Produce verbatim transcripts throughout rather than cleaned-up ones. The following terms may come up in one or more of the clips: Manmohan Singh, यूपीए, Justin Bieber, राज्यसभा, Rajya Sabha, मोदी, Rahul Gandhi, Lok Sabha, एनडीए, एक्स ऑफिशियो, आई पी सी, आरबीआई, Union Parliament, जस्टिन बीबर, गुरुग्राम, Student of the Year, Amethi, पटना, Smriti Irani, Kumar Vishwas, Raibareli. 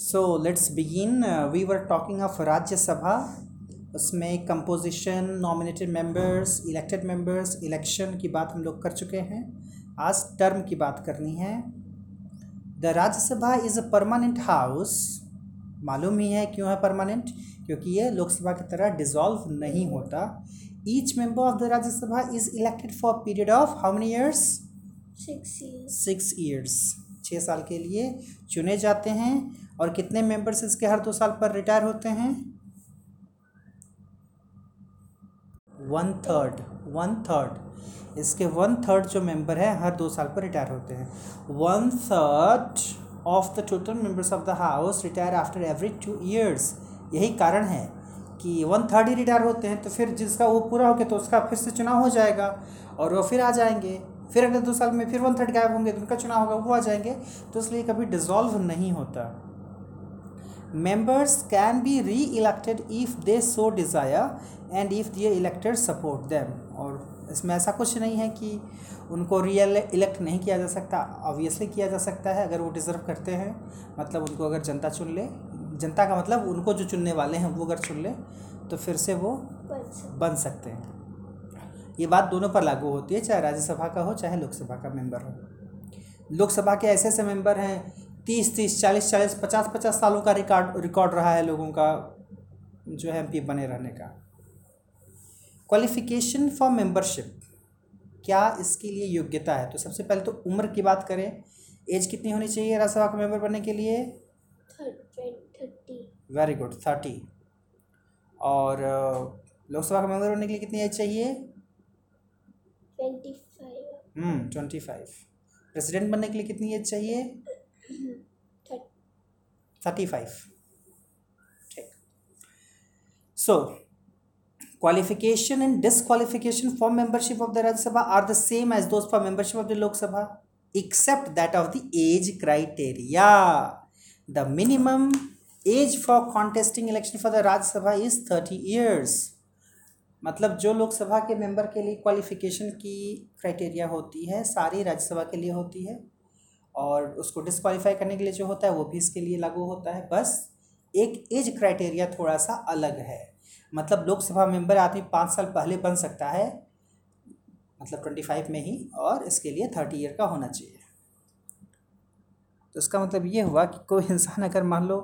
So let's begin. We were talking of Rajya Sabha. उसमें composition, nominated members, elected members, election की बात हम लोग कर चुके हैं. आज टर्म की बात करनी है. The राज्यसभा is a permanent house. मालूम ही है क्यों है परमानेंट, क्योंकि ये लोकसभा की तरह डिसॉल्व नहीं होता. Each member of the राज्यसभा is elected for period of how many years, six years, छः साल के लिए चुने जाते हैं. और कितने मेंबर्स इसके हर दो साल पर रिटायर होते हैं? वन थर्ड वन थर्ड इसके वन थर्ड जो मेंबर है हर दो साल पर रिटायर होते हैं. One third of the total members of the house retire after every two years. यही कारण है कि वन थर्ड ही रिटायर होते हैं. तो फिर जिसका वो पूरा हो गया तो उसका फिर से चुनाव हो जाएगा और वो फिर आ जाएंगे. फिर अगले दो साल में फिर वन थर्ड गायब होंगे तो उनका चुनाव होगा, वो आ जाएंगे. तो इसलिए कभी डिसॉल्व नहीं होता. Members can be re-elected if they so desire and if their electors support them. और इसमें ऐसा कुछ नहीं है कि उनको रियल इलेक्ट नहीं किया जा सकता. ऑब्वियसली किया जा सकता है अगर वो डिज़र्व करते हैं. मतलब उनको अगर जनता चुन ले, जनता का मतलब उनको जो चुनने वाले हैं वो अगर चुन ले तो फिर से वो बन सकते हैं. ये बात दोनों पर लागू होती है, चाहे राज्यसभा का हो चाहे लोकसभा का मेंबर हो. लोकसभा के ऐसे ऐसे मेंबर हैं तीस तीस चालीस चालीस पचास पचास सालों का रिकॉर्ड रिकॉर्ड रहा है लोगों का जो है एमपी बने रहने का. क्वालिफिकेशन फॉर मेंबरशिप, क्या इसके लिए योग्यता है? तो सबसे पहले तो उम्र की बात करें. एज कितनी होनी चाहिए राज्यसभा का मेंबर बनने के लिए? थर्टी. Very good, thirty. और लोकसभा का मेंबर बनने के लिए कितनी एज चाहिए? Twenty five hmm twenty five president बनने के लिए कितनी एज चाहिए? Thirty five. ठीक. So qualification and disqualification for membership of the राज्यसभा are the same as those for membership of the Lok Sabha except that of the age criteria. The minimum age for contesting election for the राज्यसभा is thirty years. मतलब जो लोकसभा के member के लिए qualification की criteria होती है सारी राज्यसभा के लिए होती है. और उसको डिस्क्वालीफाई करने के लिए जो होता है वो भी इसके लिए लागू होता है. बस एक एज क्राइटेरिया थोड़ा सा अलग है. मतलब लोकसभा मेंबर आदमी पाँच साल पहले बन सकता है, मतलब ट्वेंटी फाइव में ही, और इसके लिए थर्टी ईयर का होना चाहिए. तो इसका मतलब ये हुआ कि कोई इंसान अगर मान लो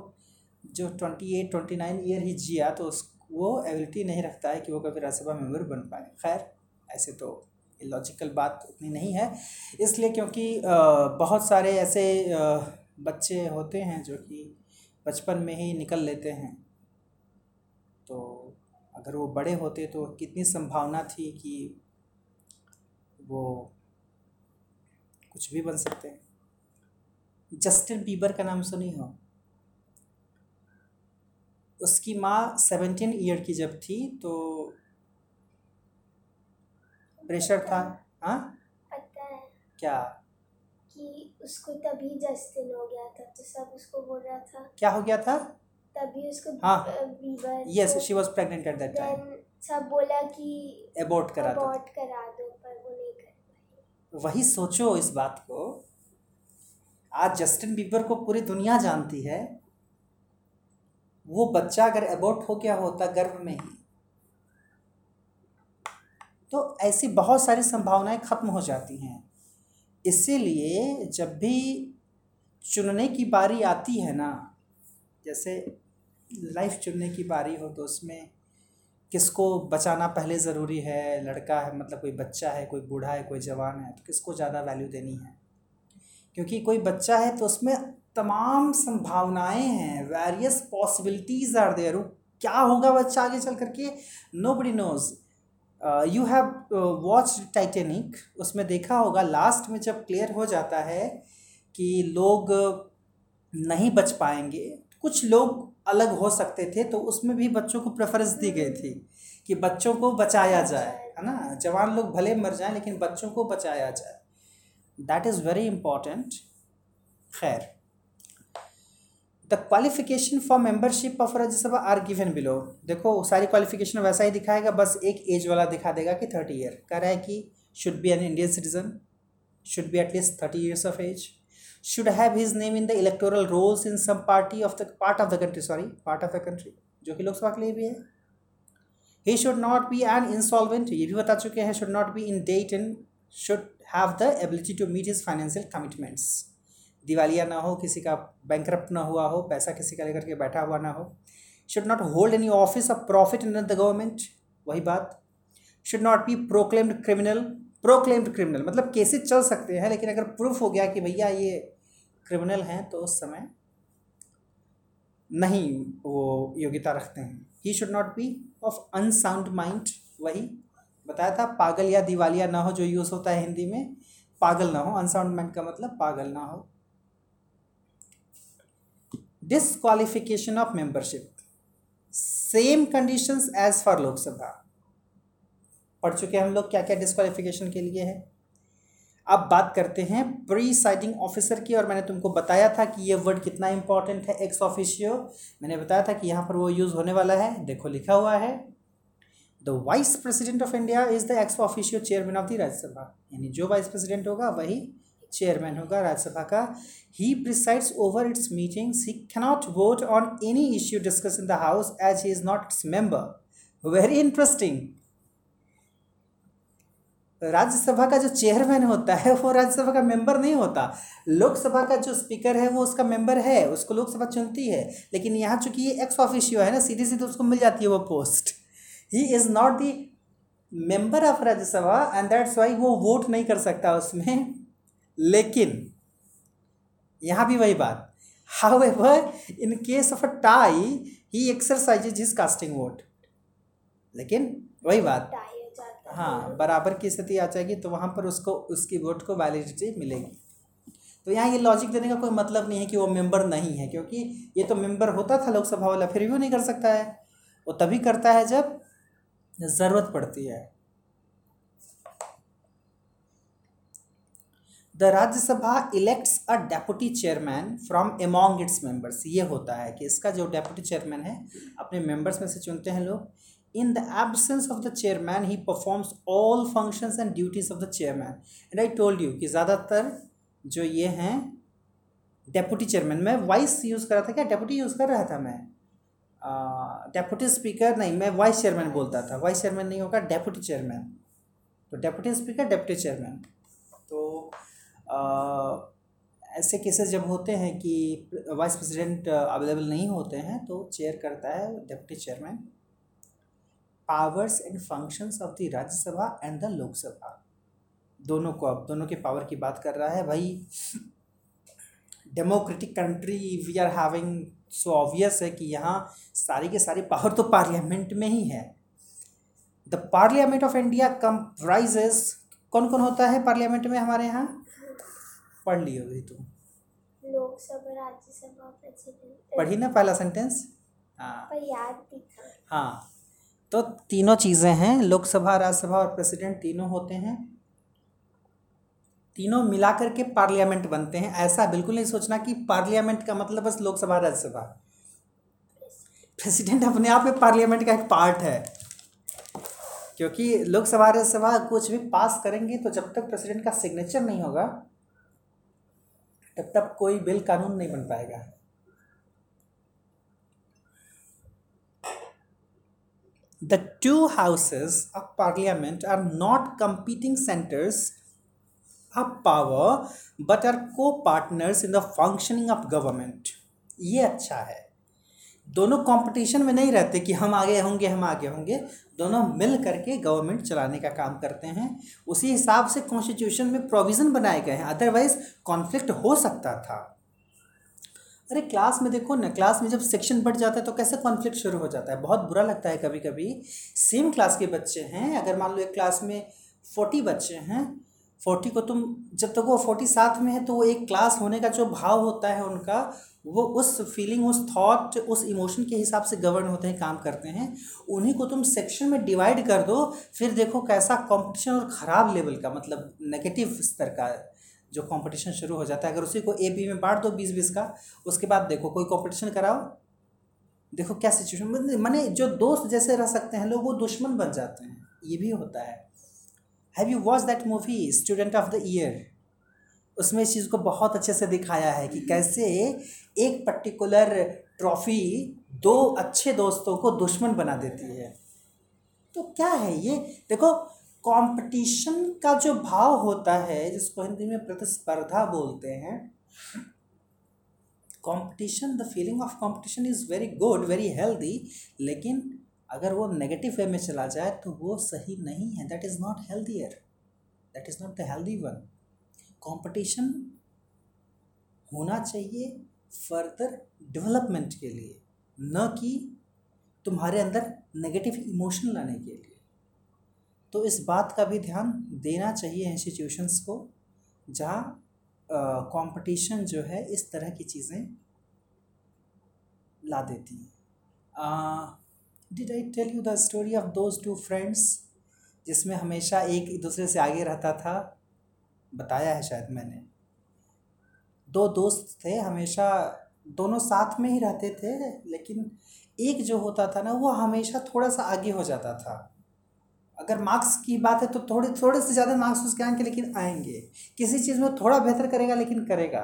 जो twenty eight twenty nine year ही जिया तो उस वो एबिलिटी नहीं रखता है कि वो कभी राज्यसभा मेंबर बन पाए. खैर ऐसे तो लॉजिकल बात उतनी नहीं है, इसलिए क्योंकि बहुत सारे ऐसे बच्चे होते हैं जो कि बचपन में ही निकल लेते हैं. तो अगर वो बड़े होते तो कितनी संभावना थी कि वो कुछ भी बन सकते हैं. जस्टिन बीबर का नाम सुनी हो? उसकी माँ सेवेंटीन ईयर की जब थी तो प्रेशर था. हाँ पता है क्या कि उसको तभी जस्टिन हो गया था तो सब उसको बोल रहा था क्या हो गया था तभी उसको. हाँ बीबर, yes she was pregnant at that time. सब बोला कि अबॉर्ट करा दो अबॉर्ट करा दो पर वो नहीं कर पाई. वही सोचो इस बात को. आज जस्टिन बीबर को पूरी दुनिया जानती है. वो बच्चा अगर अबॉर्ट हो गया होता गर्भ में ही तो ऐसी बहुत सारी संभावनाएं ख़त्म हो जाती हैं. इसीलिए जब भी चुनने की बारी आती है ना, जैसे लाइफ चुनने की बारी हो तो उसमें किसको बचाना पहले ज़रूरी है. लड़का है मतलब कोई बच्चा है, कोई बूढ़ा है, कोई जवान है, तो किसको ज़्यादा वैल्यू देनी है? क्योंकि कोई बच्चा है तो उसमें तमाम संभावनाएं हैं, वेरियस पॉसिबिलिटीज़ आर देयर. क्या होगा बच्चा आगे चल करके nobody knows. You have watched Titanic, उसमें देखा होगा लास्ट में जब क्लियर हो जाता है कि लोग नहीं बच पाएंगे, कुछ लोग अलग हो सकते थे तो उसमें भी बच्चों को प्रेफरेंस दी गई थी कि बच्चों को बचाया जाए, है ना. जवान लोग भले मर जाएं लेकिन बच्चों को बचाया जाए. That is very important. खैर, the qualification for membership of राज्यसभा are given below. देखो सारी क्वालिफिकेशन वैसा ही दिखाएगा, बस एक एज वाला दिखा देगा कि थर्टी ईयर. कह रहा है कि should be an Indian citizen, should be at least thirty years of age, should have his name in the electoral rolls in some party of the part of the country sorry part of the country जो कि लोकसभा के लिए भी है. He should not be an insolvent, ये भी बता चुके हैं, should not be in debt and should have the ability to meet his financial commitments. दिवालिया ना हो, किसी का bankrupt ना हुआ हो, पैसा किसी का लेकर के बैठा हुआ ना हो. Should not hold any office of profit under the government, वही बात. Should not be proclaimed criminal, proclaimed criminal मतलब केसेस चल सकते हैं, लेकिन अगर प्रूफ हो गया कि भैया ये क्रिमिनल हैं तो उस समय नहीं वो योग्यता रखते हैं. He should not be of unsound mind, वही बताया था, पागल या दिवालिया ना हो जो यूज़ होता है हिंदी में, पागल ना हो. unsound mind का मतलब पागल ना हो. Disqualification of membership, same conditions as for Lok Sabha. पढ़ चुके हैं हम लोग क्या क्या डिस्क्वालिफिकेशन के लिए है. अब बात करते हैं प्रीसाइडिंग ऑफिसर की, और मैंने तुमको बताया था कि ये वर्ड कितना इंपॉर्टेंट है. एक्स ऑफिशियो, मैंने बताया था कि यहाँ पर वो यूज़ होने वाला है. देखो लिखा हुआ है the vice president of India is the एक्स ऑफिशियो chairman of the राज्यसभा, यानी जो वाइस प्रेसिडेंट होगा वही चेयरमैन होगा राज्यसभा का. He presides over its meetings, he cannot vote on any issue discuss in the house as he is not its member. Very interesting. राज्यसभा का जो chairman होता है वो राज्यसभा का मेंबर नहीं होता. लोकसभा का जो स्पीकर है वो उसका मेंबर है, उसको लोकसभा चुनती है. लेकिन यहाँ चूंकि ये एक्स ऑफिशियो है ना, सीधे सीधे उसको मिल जाती है वो post. He is not the member of राज्यसभा and that's why वो वोट नहीं कर सकता उसमें. लेकिन यहाँ भी वही बात, however in case of a tie he exercises his casting vote. लेकिन वही बात, हाँ, बराबर की स्थिति आ जाएगी तो वहाँ पर उसको उसकी वोट को वैलिडिटी मिलेगी. तो यहाँ ये लॉजिक देने का कोई मतलब नहीं है कि वो मेंबर नहीं है, क्योंकि ये तो मेंबर होता था लोकसभा वाला, फिर भी वो नहीं कर सकता है. वो तभी करता है जब ज़रूरत पड़ती है. The राज्यसभा elects a deputy chairman from among its members, ये होता है कि इसका जो डेप्यूटी चेयरमैन है अपने मेंबर्स में से चुनते हैं लोग. In the absence of the chairman, he performs all functions and duties of the chairman. And I told you कि ज़्यादातर जो ये हैं deputy chairman, मैं vice use कर रहा था, क्या deputy use कर रहा था मैं? uh, deputy speaker नहीं, मैं vice chairman बोलता था. vice chairman नहीं होगा, deputy chairman. तो deputy speaker, deputy chairman. तो uh, ऐसे केसेस जब होते हैं कि वाइस प्रेसिडेंट अवेलेबल नहीं होते हैं तो चेयर करता है deputy chairman. Powers and functions of the राज्यसभा and the Lok Sabha, दोनों को, अब दोनों के पावर की बात कर रहा है. भाई democratic country we are having, so obvious है कि यहाँ सारी के सारी पावर तो पार्लियामेंट में ही है. The parliament of India comprises, कौन कौन होता है पार्लियामेंट में हमारे यहाँ, पढ़ लियो भी तुम, लोकसभा, राज्यसभा, प्रेसिडेंट, पढ़ी ना पहला सेंटेंस. हाँ हाँ, तो तीनों चीज़ें हैं, लोकसभा, राज्यसभा और प्रेसिडेंट, तीनों होते हैं. तीनों मिलाकर के पार्लियामेंट बनते हैं. ऐसा बिल्कुल नहीं सोचना कि पार्लियामेंट का मतलब बस लोकसभा, राज्यसभा. प्रेसिडेंट अपने आप में पार्लियामेंट का एक पार्ट है, क्योंकि लोकसभा, राज्यसभा कुछ भी पास करेंगे तो जब तक प्रेसिडेंट का सिग्नेचर नहीं होगा तब तक कोई बिल, कानून नहीं बन पाएगा. The two houses of parliament are not competing centers of power but are co-partners in the functioning of government. ये अच्छा है, दोनों कंपटीशन में नहीं रहते कि हम आगे होंगे, हम आगे होंगे. दोनों मिल करके गवर्नमेंट चलाने का काम करते हैं. उसी हिसाब से कॉन्स्टिट्यूशन में प्रोविज़न बनाए गए हैं, अदरवाइज कॉन्फ्लिक्ट हो सकता था. अरे क्लास में देखो ना, क्लास में जब सेक्शन बढ़ जाता है तो कैसे कॉन्फ्लिक्ट शुरू हो जाता है, बहुत बुरा लगता है कभी कभी. सेम क्लास के बच्चे हैं, अगर मान लो एक क्लास में फोर्टी बच्चे हैं, फोर्टी को तुम, जब तक वो फोर्टी साथ में है तो वो एक क्लास होने का जो भाव होता है उनका, वो उस फीलिंग, उस थॉट, उस इमोशन के हिसाब से गवर्न होते हैं, काम करते हैं. उन्हीं को तुम सेक्शन में डिवाइड कर दो, फिर देखो कैसा कॉम्पिटिशन और ख़राब लेवल का, मतलब नेगेटिव स्तर का जो कंपटीशन शुरू हो जाता है. अगर उसी को ए बी में बांट दो बीस बीस का, उसके बाद देखो कोई कंपटीशन कराओ, देखो क्या सिचुएशन, माने जो दोस्त जैसे रह सकते हैं लोग वो दुश्मन बन जाते हैं, ये भी होता है. Have you watch that movie student of the year, उसमें इस चीज़ को बहुत अच्छे से दिखाया है कि कैसे एक पर्टिकुलर ट्रॉफी दो अच्छे दोस्तों को दुश्मन बना देती है। तो क्या है ये, देखो कंपटीशन का जो भाव होता है, जिसको हिंदी में प्रतिस्पर्धा बोलते हैं, competition, the feeling of competition is very good, very healthy, लेकिन अगर वो नेगेटिव वे में चला जाए तो वो सही नहीं है। That is not healthier, that is not the healthy one. Competition होना चाहिए फर्दर डेवलपमेंट के लिए, न कि तुम्हारे अंदर नेगेटिव इमोशन लाने के लिए। तो इस बात का भी ध्यान देना चाहिए इंस्टीट्यूशंस को, जहाँ कंपटीशन जो है इस तरह की चीज़ें ला देती हैं। Did I tell you the story of those two friends, जिसमें हमेशा एक दूसरे से आगे रहता था? बताया है शायद मैंने। दो दोस्त थे, हमेशा दोनों साथ में ही रहते थे, लेकिन एक जो होता था ना, वो हमेशा थोड़ा सा आगे हो जाता था। अगर मार्क्स की बात है तो थोड़े थोड़े से ज़्यादा मार्क्स उसके आएंगे, लेकिन आएंगे। किसी चीज़ में थोड़ा बेहतर करेगा, लेकिन करेगा।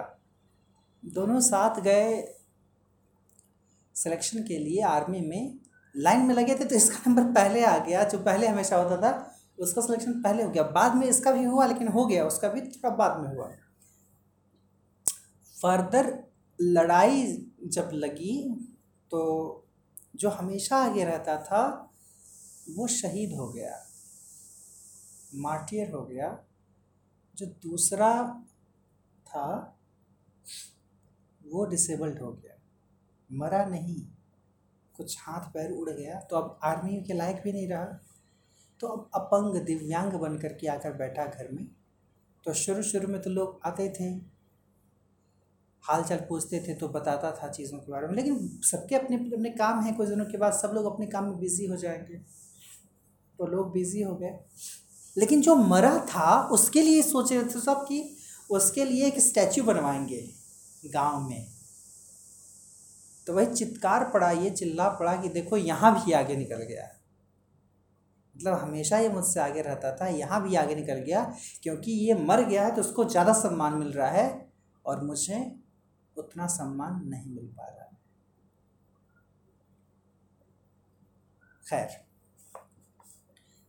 दोनों साथ गए सिलेक्शन के लिए, आर्मी में लाइन में लगे थे, तो इसका नंबर पहले आ गया। जो पहले हमेशा होता था उसका सिलेक्शन पहले हो गया, बाद में इसका भी हुआ, लेकिन हो गया, उसका भी थोड़ा बाद में हुआ। फर्दर लड़ाई जब लगी तो जो हमेशा आगे रहता था वो शहीद हो गया, मार्टियर हो गया। जो दूसरा था वो डिसेबल्ड हो गया, मरा नहीं, कुछ हाथ पैर उड़ गया, तो अब आर्मी के लायक भी नहीं रहा। तो अब अपंग, दिव्यांग बन कर के आकर बैठा घर में। तो शुरू शुरू में तो लोग आते थे, हाल चाल पूछते थे, तो बताता था चीज़ों के बारे में, लेकिन सबके अपने अपने काम हैं। कुछ दिनों के बाद सब लोग अपने काम में बिज़ी हो जाएंगे, तो लोग बिज़ी हो गए। लेकिन जो मरा था उसके लिए सोच रहे थे सब कि उसके लिए एक स्टैचू बनवाएंगे गांव में। तो वही चित्कार पड़ा, ये चिल्ला पड़ा कि देखो यहाँ भी आगे निकल गया, मतलब हमेशा ये मुझसे आगे रहता था, यहाँ भी आगे निकल गया, क्योंकि ये मर गया है तो उसको ज़्यादा सम्मान मिल रहा है और मुझे उतना सम्मान नहीं मिल पा रहा। खैर,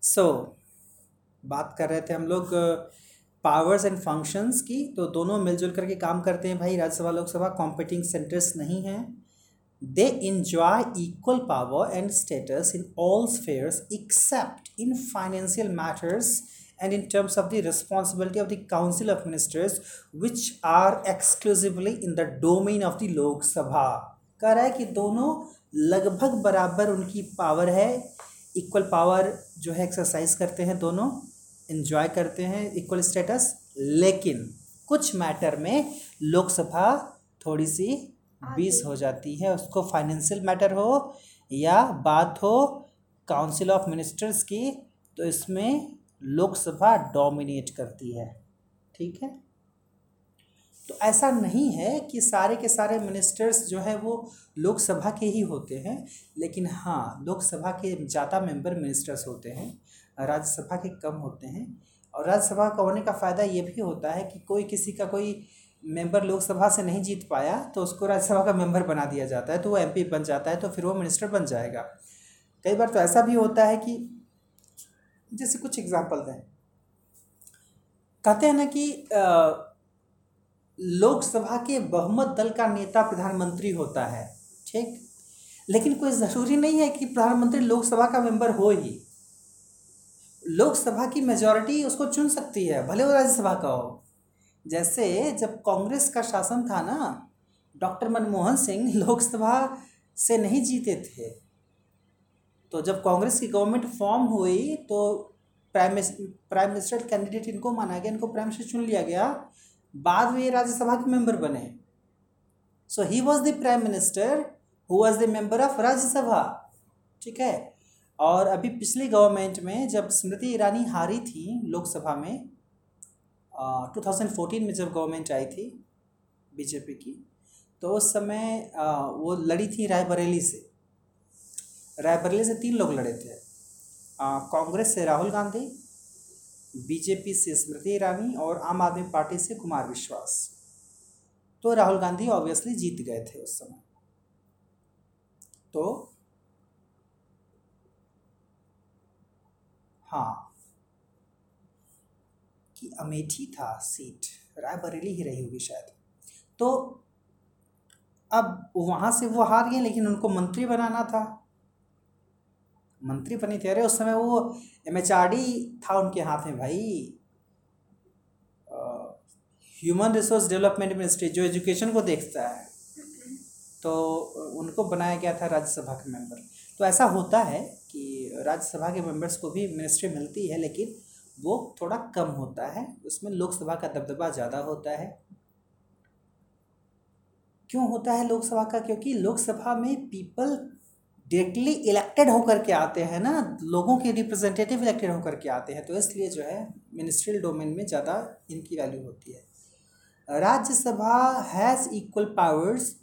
सो so, बात कर रहे थे हम लोग पावर्स एंड फंक्शंस की। तो दोनों मिलजुल करके काम करते हैं भाई, राज्यसभा लोकसभा कॉम्पिटिंग सेंटर्स नहीं हैं। They enjoy equal power and status in all spheres except in financial matters and in terms of the responsibility of the Council of Ministers which are exclusively in the domain of the Lok Sabha। कह रहा है कि दोनों लगभग बराबर उनकी power है, equal power जो है एक्सरसाइज करते हैं, दोनों इन्जॉय करते हैं इक्वल स्टेटस, लेकिन कुछ मैटर में लोकसभा थोड़ी सी बीस हो जाती है, उसको फाइनेंशियल मैटर हो या बात हो काउंसिल ऑफ मिनिस्टर्स की, तो इसमें लोकसभा डोमिनेट करती है। ठीक है, तो ऐसा नहीं है कि सारे के सारे मिनिस्टर्स जो है वो लोकसभा के ही होते हैं, लेकिन हाँ, लोकसभा के ज़्यादा मेंबर मिनिस्टर्स होते हैं, राज्यसभा के कम होते हैं। और राज्यसभा का होने का फ़ायदा ये भी होता है कि कोई किसी का कोई मेंबर लोकसभा से नहीं जीत पाया तो उसको राज्यसभा का मेंबर बना दिया जाता है, तो वो एमपी बन जाता है, तो फिर वो मिनिस्टर बन जाएगा। कई बार तो ऐसा भी होता है कि जैसे कुछ एग्जाम्पल दें, कहते हैं ना कि लोकसभा के बहुमत दल का नेता प्रधानमंत्री होता है, ठीक, लेकिन कोई ज़रूरी नहीं है कि प्रधानमंत्री लोकसभा का मेंबर हो ही। लोकसभा की मेजॉरिटी उसको चुन सकती है, भले वो राज्यसभा का हो। जैसे जब कांग्रेस का शासन था ना, डॉक्टर मनमोहन सिंह लोकसभा से नहीं जीते थे, तो जब कांग्रेस की गवर्नमेंट फॉर्म हुई तो प्राइम प्राइम मिनिस्टर कैंडिडेट इनको माना गया, इनको प्राइम मिनिस्टर चुन लिया गया, बाद में ये राज्यसभा के मेंबर बने। So he was the prime minister who was the member of राज्यसभा। ठीक है, और अभी पिछली गवर्नमेंट में जब स्मृति ईरानी हारी थी लोकसभा में, टू थाउजेंड फोर्टीन में जब गवर्नमेंट आई थी बीजेपी की, तो उस समय uh, वो लड़ी थी रायबरेली से। रायबरेली से तीन लोग लड़े थे, कांग्रेस से राहुल गांधी, बीजेपी से स्मृति ईरानी और आम आदमी पार्टी से कुमार विश्वास। तो राहुल गांधी ऑब्वियसली जीत गए थे उस समय। तो हाँ, कि अमेठी था सीट, रायबरेली ही रही होगी शायद। तो अब वहाँ से वो हार गए, लेकिन उनको मंत्री बनाना था, मंत्री बने थे। अरे उस समय वो एम एच आर डी था उनके हाथ में भाई, ह्यूमन रिसोर्स डेवलपमेंट मिनिस्ट्री जो एजुकेशन को देखता है, तो उनको बनाया गया था राज्यसभा के मेंबर। तो ऐसा होता है कि राज्यसभा के मेंबर्स को भी मिनिस्ट्री मिलती है, लेकिन वो थोड़ा कम होता है, उसमें लोकसभा का दबदबा ज़्यादा होता है। क्यों होता है लोकसभा का? क्योंकि लोकसभा में पीपल डायरेक्टली इलेक्टेड होकर के आते हैं ना, लोगों के रिप्रेजेंटेटिव इलेक्टेड होकर के आते हैं। तो इसलिए जो है मिनिस्ट्रियल डोमेन में ज़्यादा इनकी वैल्यू होती है। राज्यसभा has equal powers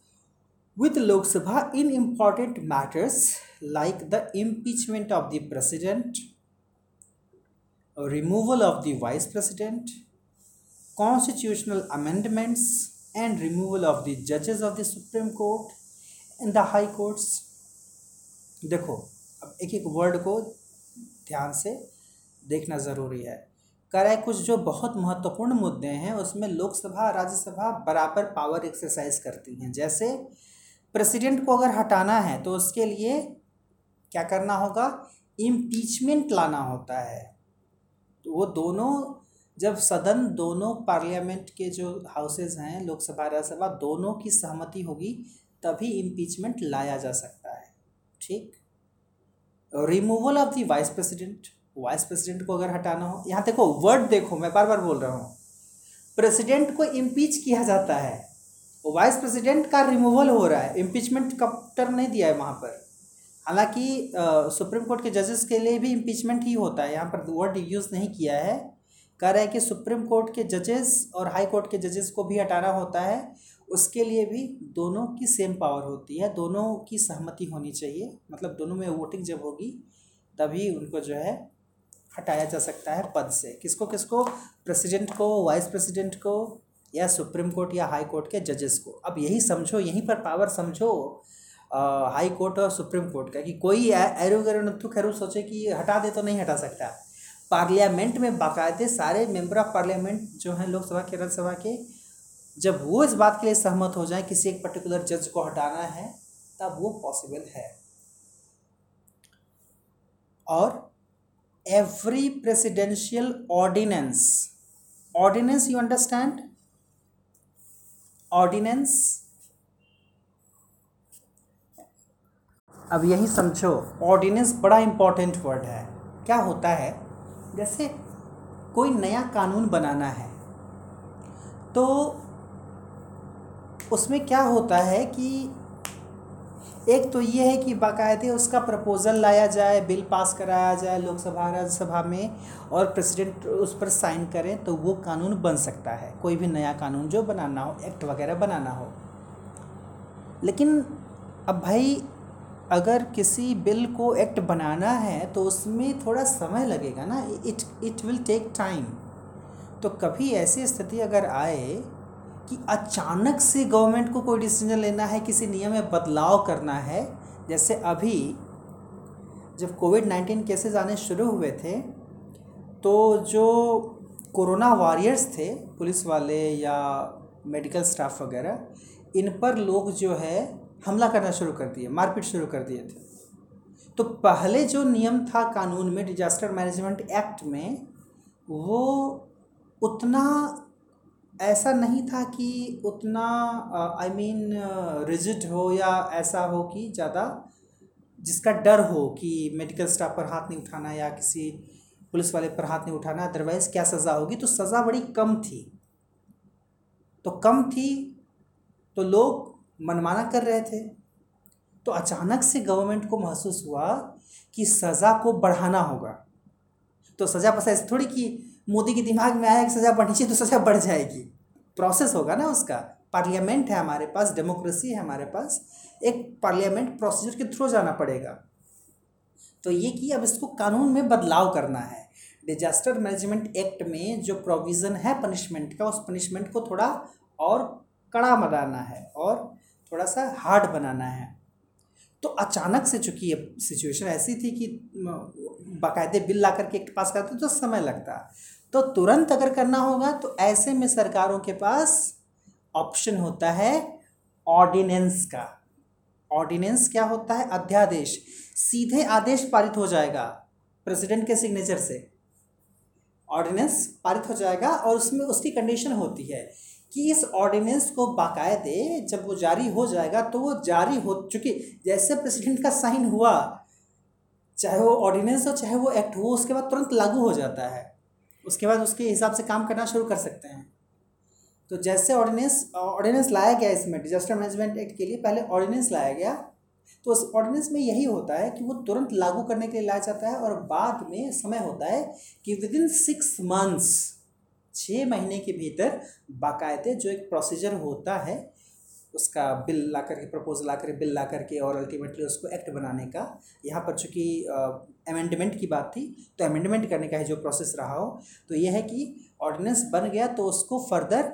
with Lok Sabha in important matters like the impeachment of the president, removal of the vice president, constitutional amendments and removal of the judges of the Supreme Court and the High Courts। देखो अब एक एक word को ध्यान से देखना ज़रूरी है। कह रहा है कुछ जो बहुत महत्वपूर्ण मुद्दे हैं उसमें लोकसभा राज्यसभा बराबर पावर एक्सरसाइज करती हैं। जैसे प्रेसिडेंट को अगर हटाना है तो उसके लिए क्या करना होगा? इम्पीचमेंट लाना होता है। तो वो दोनों, जब सदन दोनों पार्लियामेंट के जो हाउसेज हैं लोकसभा राज्यसभा, दोनों की सहमति होगी तभी इम्पीचमेंट लाया जा सकता है। ठीक। Removal of the vice president, vice president को अगर हटाना हो, यहाँ देखो वर्ड देखो, मैं बार बार बोल रहा हूँ, प्रेसिडेंट को इम्पीच किया जाता है, वाइस प्रेसिडेंट का रिमूवल हो रहा है, इम्पीचमेंट का टर्म नहीं दिया है वहाँ पर। हालाँकि सुप्रीम कोर्ट के जजेस के लिए भी इम्पीचमेंट ही होता है, यहाँ पर वर्ड यूज़ नहीं किया है। कह रहा है कि सुप्रीम कोर्ट के जजेस और हाई कोर्ट के जजेस को भी हटाना होता है, उसके लिए भी दोनों की सेम पावर होती है, दोनों की सहमति होनी चाहिए, मतलब दोनों में वोटिंग जब होगी तभी उनको जो है हटाया जा सकता है पद से। किसको किसको? प्रेसिडेंट को, वाइस प्रेसिडेंट को, या सुप्रीम कोर्ट या हाई कोर्ट के जजेस को। अब यही समझो, यहीं पर पावर समझो आ, हाई कोर्ट और सुप्रीम कोर्ट का, कि कोई एरू गरू नथु खैरू सोचे कि हटा दे तो नहीं हटा सकता। पार्लियामेंट में बाकायदे सारे मेंबर ऑफ पार्लियामेंट जो हैं लोकसभा के राज्यसभा के, जब वो इस बात के लिए सहमत हो जाए किसी एक पर्टिकुलर जज को हटाना है, तब वो पॉसिबल है। और every presidential ordinance, ordinance you understand, ordinance. अब यही समझो, ऑर्डिनेंस बड़ा इंपॉर्टेंट वर्ड है। क्या होता है? जैसे कोई नया कानून बनाना है तो उसमें क्या होता है कि एक तो ये है कि बाकायदे उसका प्रपोज़ल लाया जाए, बिल पास कराया जाए लोकसभा राज्यसभा में, और प्रेसिडेंट उस पर साइन करें तो वो कानून बन सकता है, कोई भी नया कानून जो बनाना हो, एक्ट वगैरह बनाना हो। लेकिन अब भाई अगर किसी बिल को एक्ट बनाना है तो उसमें थोड़ा समय लगेगा ना, it it will take time. तो कभी ऐसी स्थिति अगर आए कि अचानक से गवर्नमेंट को कोई डिसीजन लेना है, किसी नियम में बदलाव करना है, जैसे अभी जब कोविड नाइन्टीन केसेस आने शुरू हुए थे तो जो कोरोना वॉरियर्स थे, पुलिस वाले या मेडिकल स्टाफ वगैरह, इन पर लोग जो है हमला करना शुरू कर दिए, मारपीट शुरू कर दिए थे। तो पहले जो नियम था कानून में, डिजास्टर मैनेजमेंट एक्ट में, वो उतना ऐसा नहीं था कि उतना आई मीन रिजिड हो या ऐसा हो कि ज़्यादा जिसका डर हो कि मेडिकल स्टाफ पर हाथ नहीं उठाना या किसी पुलिस वाले पर हाथ नहीं उठाना, अदरवाइज़ क्या सज़ा होगी। तो सज़ा बड़ी कम थी, तो कम थी तो लोग मनमाना कर रहे थे। तो अचानक से गवर्नमेंट को महसूस हुआ कि सज़ा को बढ़ाना होगा। तो सज़ा पर ऐसे थोड़ी कि मोदी के दिमाग में आया कि सज़ा बढ़नी चाहिए तो सज़ा बढ़ जाएगी, प्रोसेस होगा ना उसका। पार्लियामेंट है हमारे पास, डेमोक्रेसी है हमारे पास, एक पार्लियामेंट प्रोसीजर के थ्रू जाना पड़ेगा। तो ये कि अब इसको कानून में बदलाव करना है, डिजास्टर मैनेजमेंट एक्ट में जो प्रोविज़न है पनिशमेंट का, उस पनिशमेंट को थोड़ा और कड़ा बनाना है और थोड़ा सा हार्ड बनाना है। तो अचानक से चूँकि ये सिचुएशन ऐसी थी कि बाकायदे बिल ला करके एक्ट पास करते तो समय लगता, तो तुरंत अगर करना होगा तो ऐसे में सरकारों के पास ऑप्शन होता है ऑर्डिनेंस का। ऑर्डिनेंस क्या होता है? अध्यादेश। सीधे आदेश पारित हो जाएगा प्रेसिडेंट के सिग्नेचर से, ऑर्डिनेंस पारित हो जाएगा। और उसमें उसकी कंडीशन होती है कि इस ऑर्डिनेंस को बाकायदे जब वो जारी हो जाएगा तो वो जारी हो चुकी, जैसे प्रेसिडेंट का साइन हुआ, चाहे वो ऑर्डिनेंस हो चाहे वो एक्ट हो, उसके बाद तुरंत लागू हो जाता है। उसके बाद उसके हिसाब से काम करना शुरू कर सकते हैं। तो जैसे ऑर्डिनेंस ऑर्डिनेंस लाया गया, इसमें डिजास्टर मैनेजमेंट एक्ट के लिए पहले ऑर्डिनेंस लाया गया, तो उस ऑर्डिनेंस में यही होता है कि वो तुरंत लागू करने के लिए लाया जाता है। और बाद में समय होता है कि विद इन सिक्स मंथ्स, छः महीने के भीतर बाकायदे जो एक प्रोसीजर होता है उसका, बिल ला करके, प्रपोजल ला करके, बिल ला करके और अल्टीमेटली उसको एक्ट बनाने का। यहाँ पर चूँकि अमेंडमेंट की बात थी तो अमेंडमेंट करने का है जो प्रोसेस रहा हो। तो यह है कि ऑर्डिनेंस बन गया तो उसको फर्दर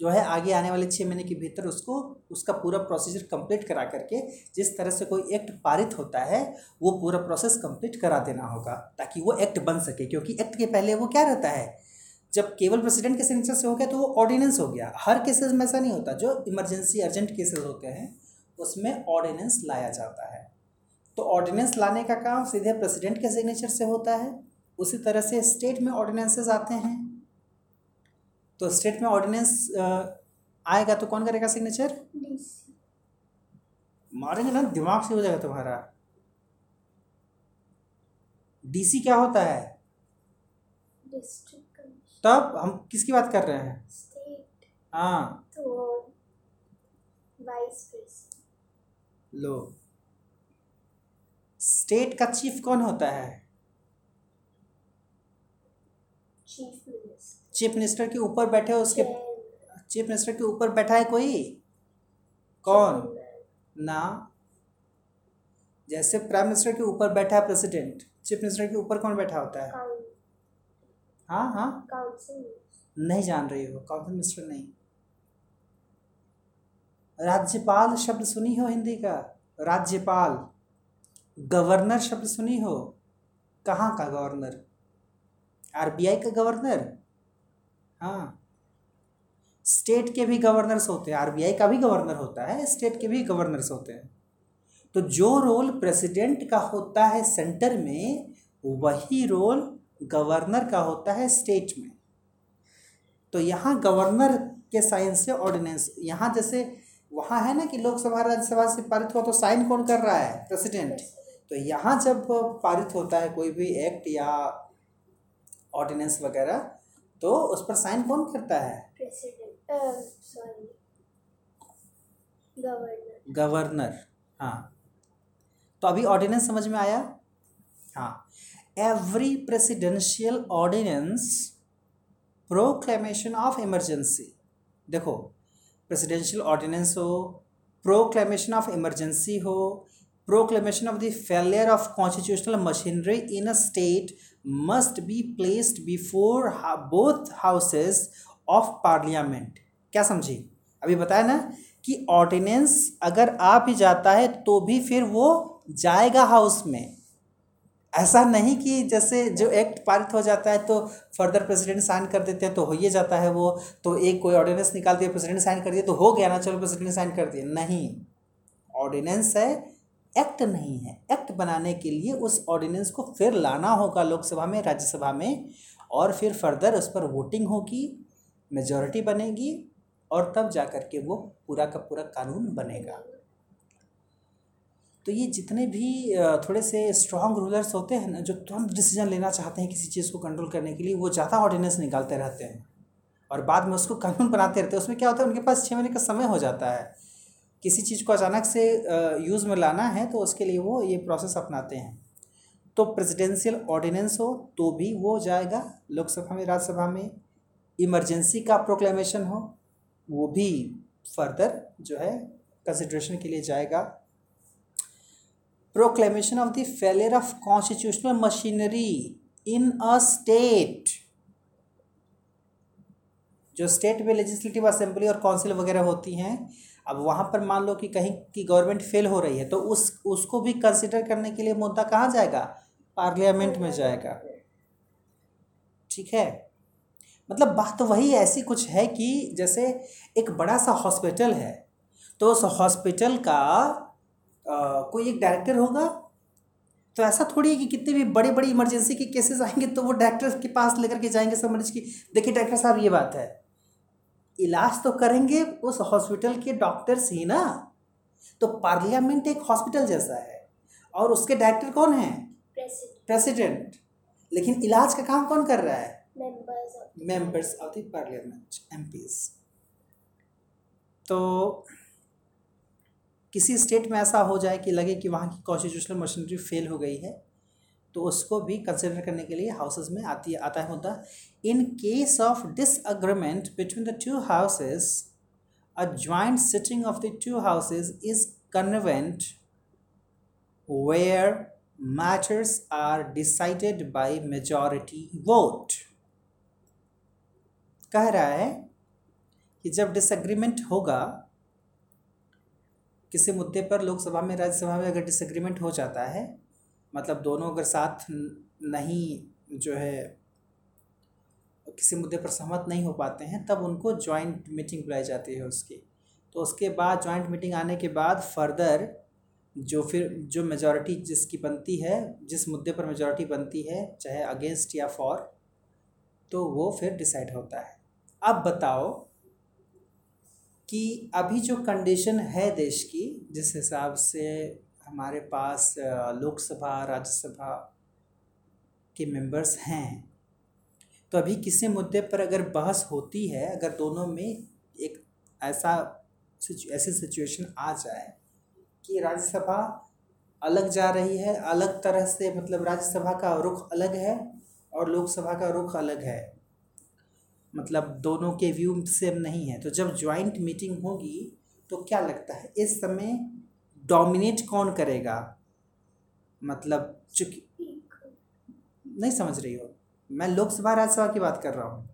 जो है आगे आने वाले छः महीने के भीतर उसको उसका पूरा प्रोसीजर कंप्लीट करा करके, जिस तरह से कोई एक्ट पारित होता है वो पूरा प्रोसेस कंप्लीट करा देना होगा ताकि वो एक्ट बन सके। क्योंकि एक्ट के पहले वो क्या रहता है, जब केवल प्रेसिडेंट के सिग्नेचर से हो गया तो वो ऑर्डिनेंस हो गया। हर केसेस में ऐसा नहीं होता, जो इमरजेंसी अर्जेंट केसेस होते हैं उसमें ऑर्डिनेंस लाया जाता है। तो ऑर्डिनेंस लाने का काम सीधे प्रेसिडेंट के सिग्नेचर से होता है। उसी तरह से स्टेट में ऑर्डिनेंसेस आते हैं, तो स्टेट में ऑर्डिनेंस आएगा तो कौन करेगा सिग्नेचर? मारेंगे ना, दिमाग से हो जाएगा तुम्हारा। डीसी क्या होता है? तब हम किसकी बात कर रहे हैं? स्टेट। हाँ, तो वाइस प्रेसिडेंट। लो, स्टेट का चीफ कौन होता है? Chief minister. चीफ मिनिस्टर के ऊपर बैठे उसके चीफ मिनिस्टर के ऊपर बैठा है कोई? कौन? ना, जैसे प्राइम मिनिस्टर के ऊपर बैठा है प्रेसिडेंट, चीफ मिनिस्टर के ऊपर कौन बैठा होता है? हाँ हाँ, काउंसिल। नहीं जान रही हो? काउंसिल मिनिस्टर नहीं, राज्यपाल शब्द सुनी हो हिंदी का? राज्यपाल। गवर्नर शब्द सुनी हो? कहाँ का गवर्नर? आरबीआई का गवर्नर। हाँ, स्टेट के भी गवर्नर्स होते हैं, आरबीआई का भी गवर्नर होता है, स्टेट के भी गवर्नर्स होते हैं। तो जो रोल प्रेसिडेंट का होता है सेंटर में, वही रोल गवर्नर का होता है स्टेट में। तो यहाँ गवर्नर के साइन से ऑर्डिनेंस, यहाँ जैसे वहाँ है ना कि लोकसभा राज्यसभा से पारित हुआ तो साइन कौन कर रहा है? प्रेसिडेंट। तो यहाँ जब पारित होता है कोई भी एक्ट या ऑर्डिनेंस वगैरह तो उस पर साइन कौन करता है? President, sorry, governor. गवर्नर, हाँ। तो अभी ऑर्डिनेंस समझ में आया? हाँ। Every presidential ordinance proclamation of emergency. देखो, प्रेसिडेंशियल ऑर्डिनेंस हो, प्रोक्लेमेशन ऑफ इमरजेंसी हो, proclamation of the failure of constitutional machinery in a state must be placed before both houses of parliament. क्या समझी? अभी बताया ना कि ऑर्डिनेंस अगर आ भी जाता है तो भी फिर वो जाएगा हाउस में। ऐसा नहीं कि जैसे जो एक्ट पारित हो जाता है तो फर्दर प्रेसिडेंट साइन कर देते हैं तो हो ये जाता है वो, तो एक कोई ऑर्डिनेंस निकाल दिया प्रेसिडेंट साइन कर दिया तो हो गया ना, चलो प्रेसिडेंट साइन कर दिया। नहीं, ऑर्डिनेंस है, एक्ट नहीं है। एक्ट बनाने के लिए उस ऑर्डिनेंस को फिर लाना होगा लोकसभा में, राज्यसभा में, और फिर फर्दर उस पर वोटिंग होगी, मेजॉरिटी बनेगी और तब जा कर के वो पूरा का पूरा कानून बनेगा। तो ये जितने भी थोड़े से स्ट्रॉन्ग रूलर्स होते हैं ना, जो तुरंत डिसीजन लेना चाहते हैं किसी चीज़ को कंट्रोल करने के लिए, वो ज़्यादा ऑर्डिनेंस निकालते रहते हैं और बाद में उसको कानून बनाते रहते हैं। उसमें क्या होता है, उनके पास छः महीने का समय हो जाता है। किसी चीज़ को अचानक से यूज़ में लाना है तो उसके लिए वो ये प्रोसेस अपनाते हैं। तो प्रेसिडेंशियल ऑर्डिनेंस हो तो भी वो जाएगा लोकसभा में, राज्यसभा में। इमरजेंसी का प्रोक्लेमेशन हो वो भी फर्दर जो है कंसिडरेशन के लिए जाएगा। Proclamation of the failure of constitutional machinery in a state, जो स्टेट में लेजिस्लेटिव असेंबली और काउंसिल वगैरह होती हैं, अब वहाँ पर मान लो कि कहीं की गवर्नमेंट फेल हो रही है तो उस उसको भी कंसिडर करने के लिए मुद्दा कहाँ जाएगा, पार्लियामेंट में जाएगा। ठीक है, मतलब बात वही ऐसी कुछ है कि जैसे एक बड़ा सा हॉस्पिटल है तो उस हॉस्पिटल का आ, कोई एक डायरेक्टर होगा, तो ऐसा थोड़ी है कि कितने भी बड़े बड़े इमरजेंसी के केसेस आएंगे तो वो डायरेक्टर के पास लेकर के जाएंगे समझ कि देखिए डायरेक्टर साहब ये बात है, इलाज तो करेंगे उस हॉस्पिटल के डॉक्टर्स ही ना। तो पार्लियामेंट एक हॉस्पिटल जैसा है और उसके डायरेक्टर कौन है, प्रेसिडेंट, लेकिन इलाज का काम कौन कर रहा है, members of the parliament, MPs. तो किसी स्टेट में ऐसा हो जाए कि लगे कि वहाँ की कॉन्स्टिट्यूशनल मशीनरी फेल हो गई है तो उसको भी कंसिडर करने के लिए हाउसेस में आती आता है मुद्दा। In case of disagreement between the two houses a joint sitting of the two houses is convened where matters are decided by majority vote. कह रहा है कि जब डिसएग्रीमेंट होगा किसी मुद्दे पर लोकसभा में राज्यसभा में, अगर डिसएग्रीमेंट हो जाता है मतलब दोनों अगर साथ नहीं जो है किसी मुद्दे पर सहमत नहीं हो पाते हैं, तब उनको जॉइंट मीटिंग बुलाई जाती है उसकी। तो उसके बाद जॉइंट मीटिंग आने के बाद फर्दर जो फिर जो मेजॉरिटी जिसकी बनती है, जिस मुद्दे पर मेजॉरिटी बनती है चाहे अगेंस्ट या फॉर, तो वो फिर डिसाइड होता है। अब बताओ कि अभी जो कंडीशन है देश की, जिस हिसाब से हमारे पास लोकसभा राज्यसभा के मेंबर्स हैं, तो अभी किसी मुद्दे पर अगर बहस होती है, अगर दोनों में एक ऐसा ऐसी सिचुएशन आ जाए कि राज्यसभा अलग जा रही है, अलग तरह से मतलब राज्यसभा का रुख अलग है और लोकसभा का रुख अलग है, मतलब दोनों के व्यू सेम नहीं है, तो जब ज्वाइंट मीटिंग होगी तो क्या लगता है इस समय डोमिनेट कौन करेगा, मतलब चूंकि नहीं समझ रही हो, मैं लोकसभा राज्यसभा की बात कर रहा हूँ।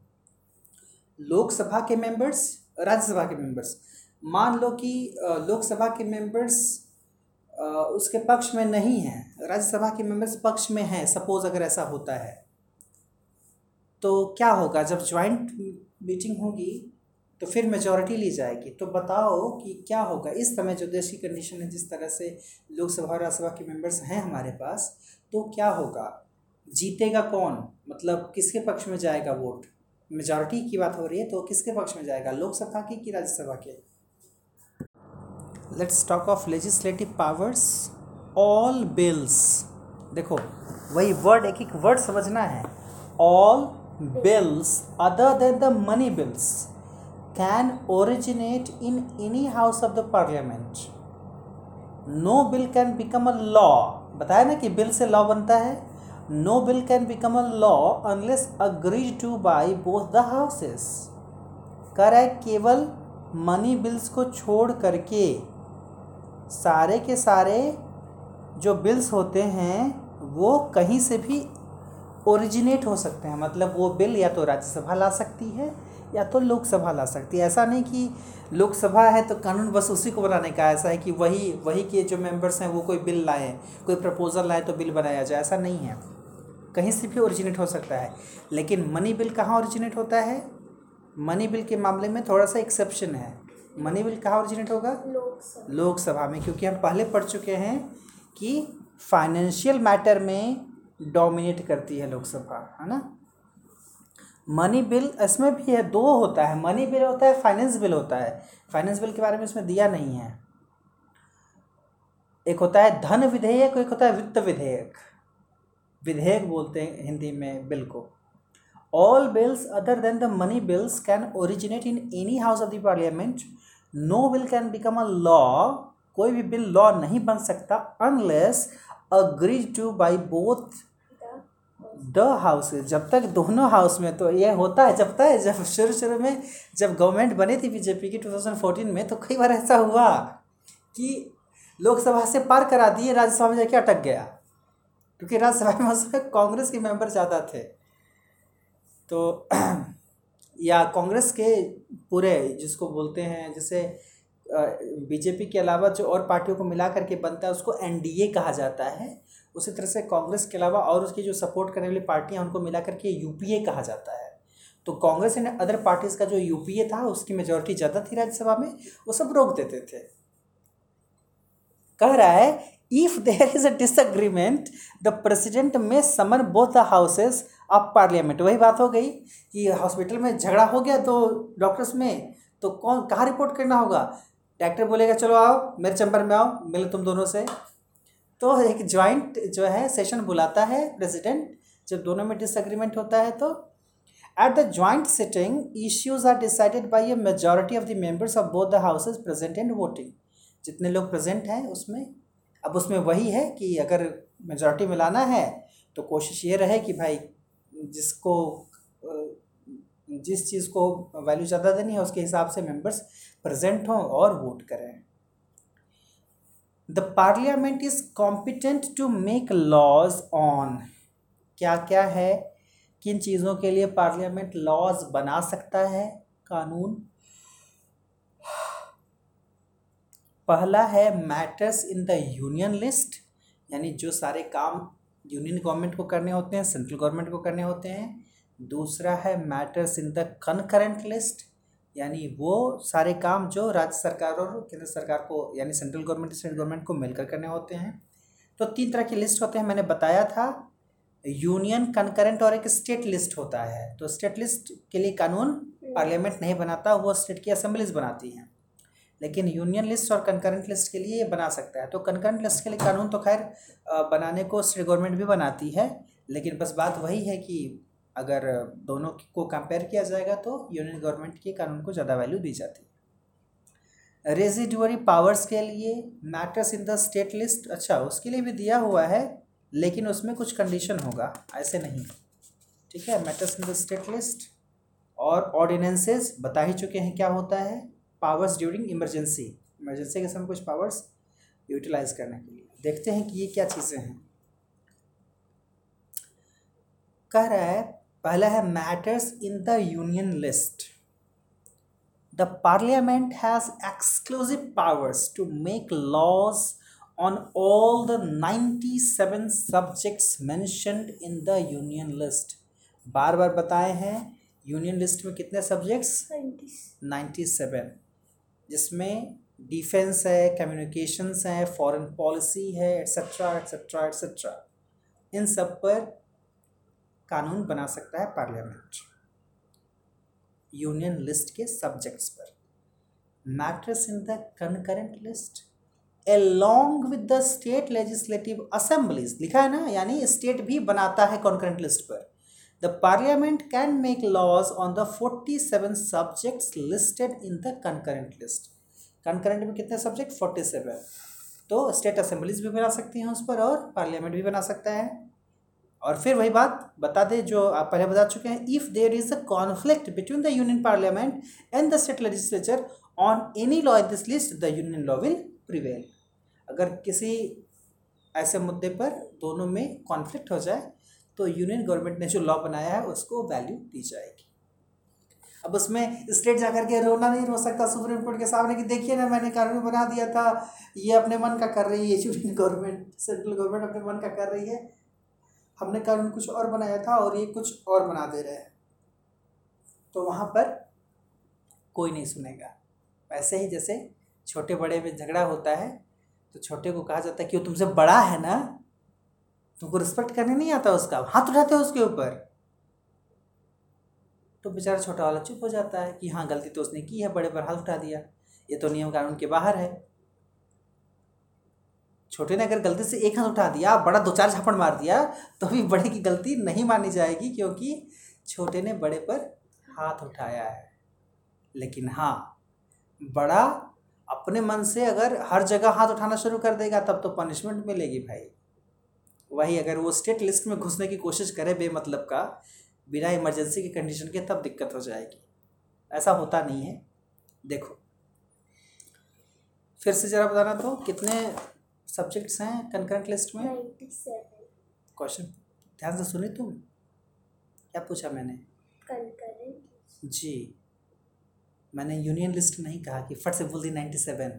लोकसभा के मेंबर्स राज्यसभा के मेंबर्स, मान लो कि लोकसभा के मेंबर्स उसके पक्ष में नहीं हैं, राज्यसभा के मेंबर्स पक्ष में हैं, सपोज अगर ऐसा होता है तो क्या होगा, जब ज्वाइंट मीटिंग होगी तो फिर मेजॉरिटी ली जाएगी। तो बताओ कि क्या होगा इस समय जो देश की कंडीशन है, जिस तरह से लोकसभा और राज्यसभा के मेंबर्स हैं हमारे पास, तो क्या होगा, जीतेगा कौन, मतलब किसके पक्ष में जाएगा वोट, मेजॉरिटी की बात हो रही है तो किसके पक्ष में जाएगा, लोकसभा के कि राज्यसभा के। Let's talk of legislative powers, all bills, देखो वही वर्ड, एक एक वर्ड समझना है। All bills other than the money bills can originate in any house of the parliament. No bill can become a law. बताया ना कि bill से law बनता है। No bill can become a law unless agreed to by both the houses. कह रहा है केवल money bills को छोड़ करके सारे के सारे जो bills होते हैं वो कहीं से भी ओरिजिनेट हो सकते हैं, मतलब वो बिल या तो राज्यसभा ला सकती है या तो लोकसभा ला सकती है। ऐसा नहीं कि लोकसभा है तो कानून बस उसी को बनाने का, ऐसा है कि वही वही के जो मेंबर्स हैं वो कोई बिल लाएं, कोई प्रपोजल लाए तो बिल बनाया जाए, ऐसा नहीं है, कहीं से भी ओरिजिनेट हो सकता है। लेकिन मनी बिल कहाँ ओरिजिनेट होता है, मनी बिल के मामले में थोड़ा सा एक्सेप्शन है। मनी बिल कहाँ ओरिजिनेट होगा, लोकसभा में, क्योंकि हम पहले पढ़ चुके हैं कि फाइनेंशियल मैटर में डोमिनेट करती है लोकसभा, है ना। मनी बिल इसमें भी है, दो होता है, मनी बिल होता है, फाइनेंस बिल होता है। फाइनेंस बिल के बारे में इसमें दिया नहीं है। एक होता है धन विधेयक, एक होता है वित्त विधेयक, विधेयक बोलते हैं हिंदी में बिल को। All bills other than the money bills can originate in any house of the parliament, no bill can become a law, कोई भी बिल लॉ नहीं बन सकता, unless agreed to by both the houses, जब तक दोनों house में। तो ये होता है जब तक, जब शुरू शुरू में जब गवर्नमेंट बनी थी बीजेपी की दो हज़ार चौदह में, तो कई बार ऐसा हुआ कि लोकसभा से पार करा दिए, राज्यसभा में जाके अटक गया, क्योंकि राज्यसभा में कांग्रेस के मेंबर ज़्यादा थे, तो या कांग्रेस के पूरे जिसको बोलते हैं, जैसे बीजेपी के अलावा जो और पार्टियों को मिला करके बनता है उसको एनडीए कहा जाता है, उसी तरह से कांग्रेस के अलावा और उसकी जो सपोर्ट करने वाली पार्टियां उनको मिला करके यूपीए कहा जाता है। तो कांग्रेस ने अदर पार्टीज़ का जो यूपीए था उसकी मेजॉरिटी ज़्यादा थी राज्यसभा में, वो सब रोक देते थे। कह रहा है if there is a disagreement the president में समन both the houses of parliament. वही बात हो गई कि हॉस्पिटल में झगड़ा हो गया तो डॉक्टर्स में, तो कौन कहाँ रिपोर्ट करना होगा? डॉक्टर बोलेगा चलो आओ मेरे चैम्बर में आओ, मिले तुम दोनों से। तो एक जॉइंट जो है सेशन बुलाता है प्रेसिडेंट जब दोनों में डिसएग्रीमेंट होता है। तो at the joint sitting issues are decided by a majority of the members of both the houses present and voting. जितने लोग प्रेजेंट हैं उसमें, अब उसमें वही है कि अगर मेजॉरिटी में लाना है तो कोशिश ये रहे कि भाई जिसको जिस चीज़ को वैल्यू ज़्यादा देनी है उसके हिसाब से मेंबर्स प्रेजेंट हों और वोट करें। The parliament is competent to make laws on. क्या क्या है, किन चीज़ों के लिए पार्लियामेंट लॉज बना सकता है, कानून? पहला है matters in the union list, यानी जो सारे काम यूनियन गवर्नमेंट को करने होते हैं, सेंट्रल गवर्नमेंट को करने होते हैं। दूसरा है matters in the concurrent list, यानी वो सारे काम जो राज्य सरकार और केंद्र सरकार को यानी सेंट्रल गवर्नमेंट स्टेट गवर्नमेंट को मिलकर करने होते हैं। तो तीन तरह की लिस्ट होते हैं, मैंने बताया था, यूनियन, कनकरेंट और एक स्टेट लिस्ट होता है। तो स्टेट लिस्ट के लिए कानून पार्लियामेंट नहीं बनाता, वो स्टेट की असेंबलीज बनाती हैं, लेकिन यूनियन लिस्ट और कंकरेंट लिस्ट के लिए ये बना सकता है। तो कंकरेंट लिस्ट के लिए कानून तो खैर बनाने को स्टेट गवर्नमेंट भी बनाती है, लेकिन बस बात वही है कि अगर दोनों को कंपेयर किया जाएगा तो यूनियन गवर्नमेंट के कानून को ज़्यादा वैल्यू दी जाती है। रेजिडुअरी पावर्स के लिए matters in the state list, अच्छा उसके लिए भी दिया हुआ है, लेकिन उसमें कुछ कंडीशन होगा, ऐसे नहीं, ठीक है। Matters in the state list और ऑर्डिनेंसेज बता ही चुके हैं क्या होता है। पावर्स ड्यूरिंग इमरजेंसी, इमरजेंसी के समय कुछ पावर्स यूटिलाइज करने के लिए। देखते हैं कि ये क्या चीज़ें हैं। कह रहा है पहला है matters in the union list. The parliament has exclusive powers to make laws on all the ninety seven subjects mentioned in the union list. बार बार बताए हैं यूनियन लिस्ट में कितने सब्जेक्ट्स, नाइन्टी सेवन, जिसमें डिफेंस है, कम्युनिकेशंस है, foreign policy है, एट्सेट्रा एट्सेट्रा एट्सेट्रा, इन सब पर कानून बना सकता है पार्लियामेंट, यूनियन लिस्ट के सब्जेक्ट्स पर। Matters in the concurrent list along with the state legislative assemblies, लिखा है ना, यानी स्टेट भी बनाता है कंकरेंट लिस्ट पर। The parliament can make laws on the forty-seven subjects listed in the concurrent list. Concurrent में कितने subject? forty-seven. तो state assemblies भी बना सकती हैं उस पर और parliament भी बना सकता है। और फिर वही बात बता दे जो आप पहले बता चुके हैं, if there is a conflict between the union parliament and the state legislature on any law in this list, the union law will prevail. अगर किसी ऐसे मुद्दे पर दोनों में conflict हो जाए तो यूनियन गवर्नमेंट ने जो लॉ बनाया है उसको वैल्यू दी जाएगी। अब उसमें स्टेट जाकर के रोना नहीं रो सकता सुप्रीम कोर्ट के सामने कि देखिए ना मैंने कानून बना दिया था, ये अपने मन का कर रही है, यूनियन गवर्नमेंट सेंट्रल गवर्नमेंट अपने मन का कर रही है, हमने कानून कुछ और बनाया था और ये कुछ और बना दे रहे हैं, तो वहाँ पर कोई नहीं सुनेगा। वैसे ही जैसे छोटे बड़े में झगड़ा होता है तो छोटे को कहा जाता है कि वो तुमसे बड़ा है ना, तुमको रिस्पेक्ट करने नहीं आता, उसका हाथ उठाते हो उसके ऊपर, तो बेचारा छोटा वाला चुप हो जाता है कि हाँ गलती तो उसने की है, बड़े पर हाथ उठा दिया, ये तो नियम कानून के बाहर है। छोटे ने अगर गलती से एक हाथ उठा दिया, बड़ा दो चार झापड़ मार दिया, तो भी बड़े की गलती नहीं मानी जाएगी क्योंकि छोटे ने बड़े पर हाथ उठाया है। लेकिन हाँ, बड़ा अपने मन से अगर हर जगह हाथ उठाना शुरू कर देगा तब तो पनिशमेंट मिलेगी भाई। वही अगर वो स्टेट लिस्ट में घुसने की कोशिश करे बेमतलब का, बिना इमरजेंसी की कंडीशन के, तब दिक्कत हो जाएगी। ऐसा होता नहीं है। देखो फिर से ज़रा बताना, तो कितने सब्जेक्ट्स हैं कंकरेंट लिस्ट में? सत्तानवे. क्वेश्चन ध्यान से सुने तुम, क्या पूछा मैंने? कंकरेंट जी, मैंने यूनियन लिस्ट नहीं कहा कि फट से बोल दी नाइन्टी सेवन।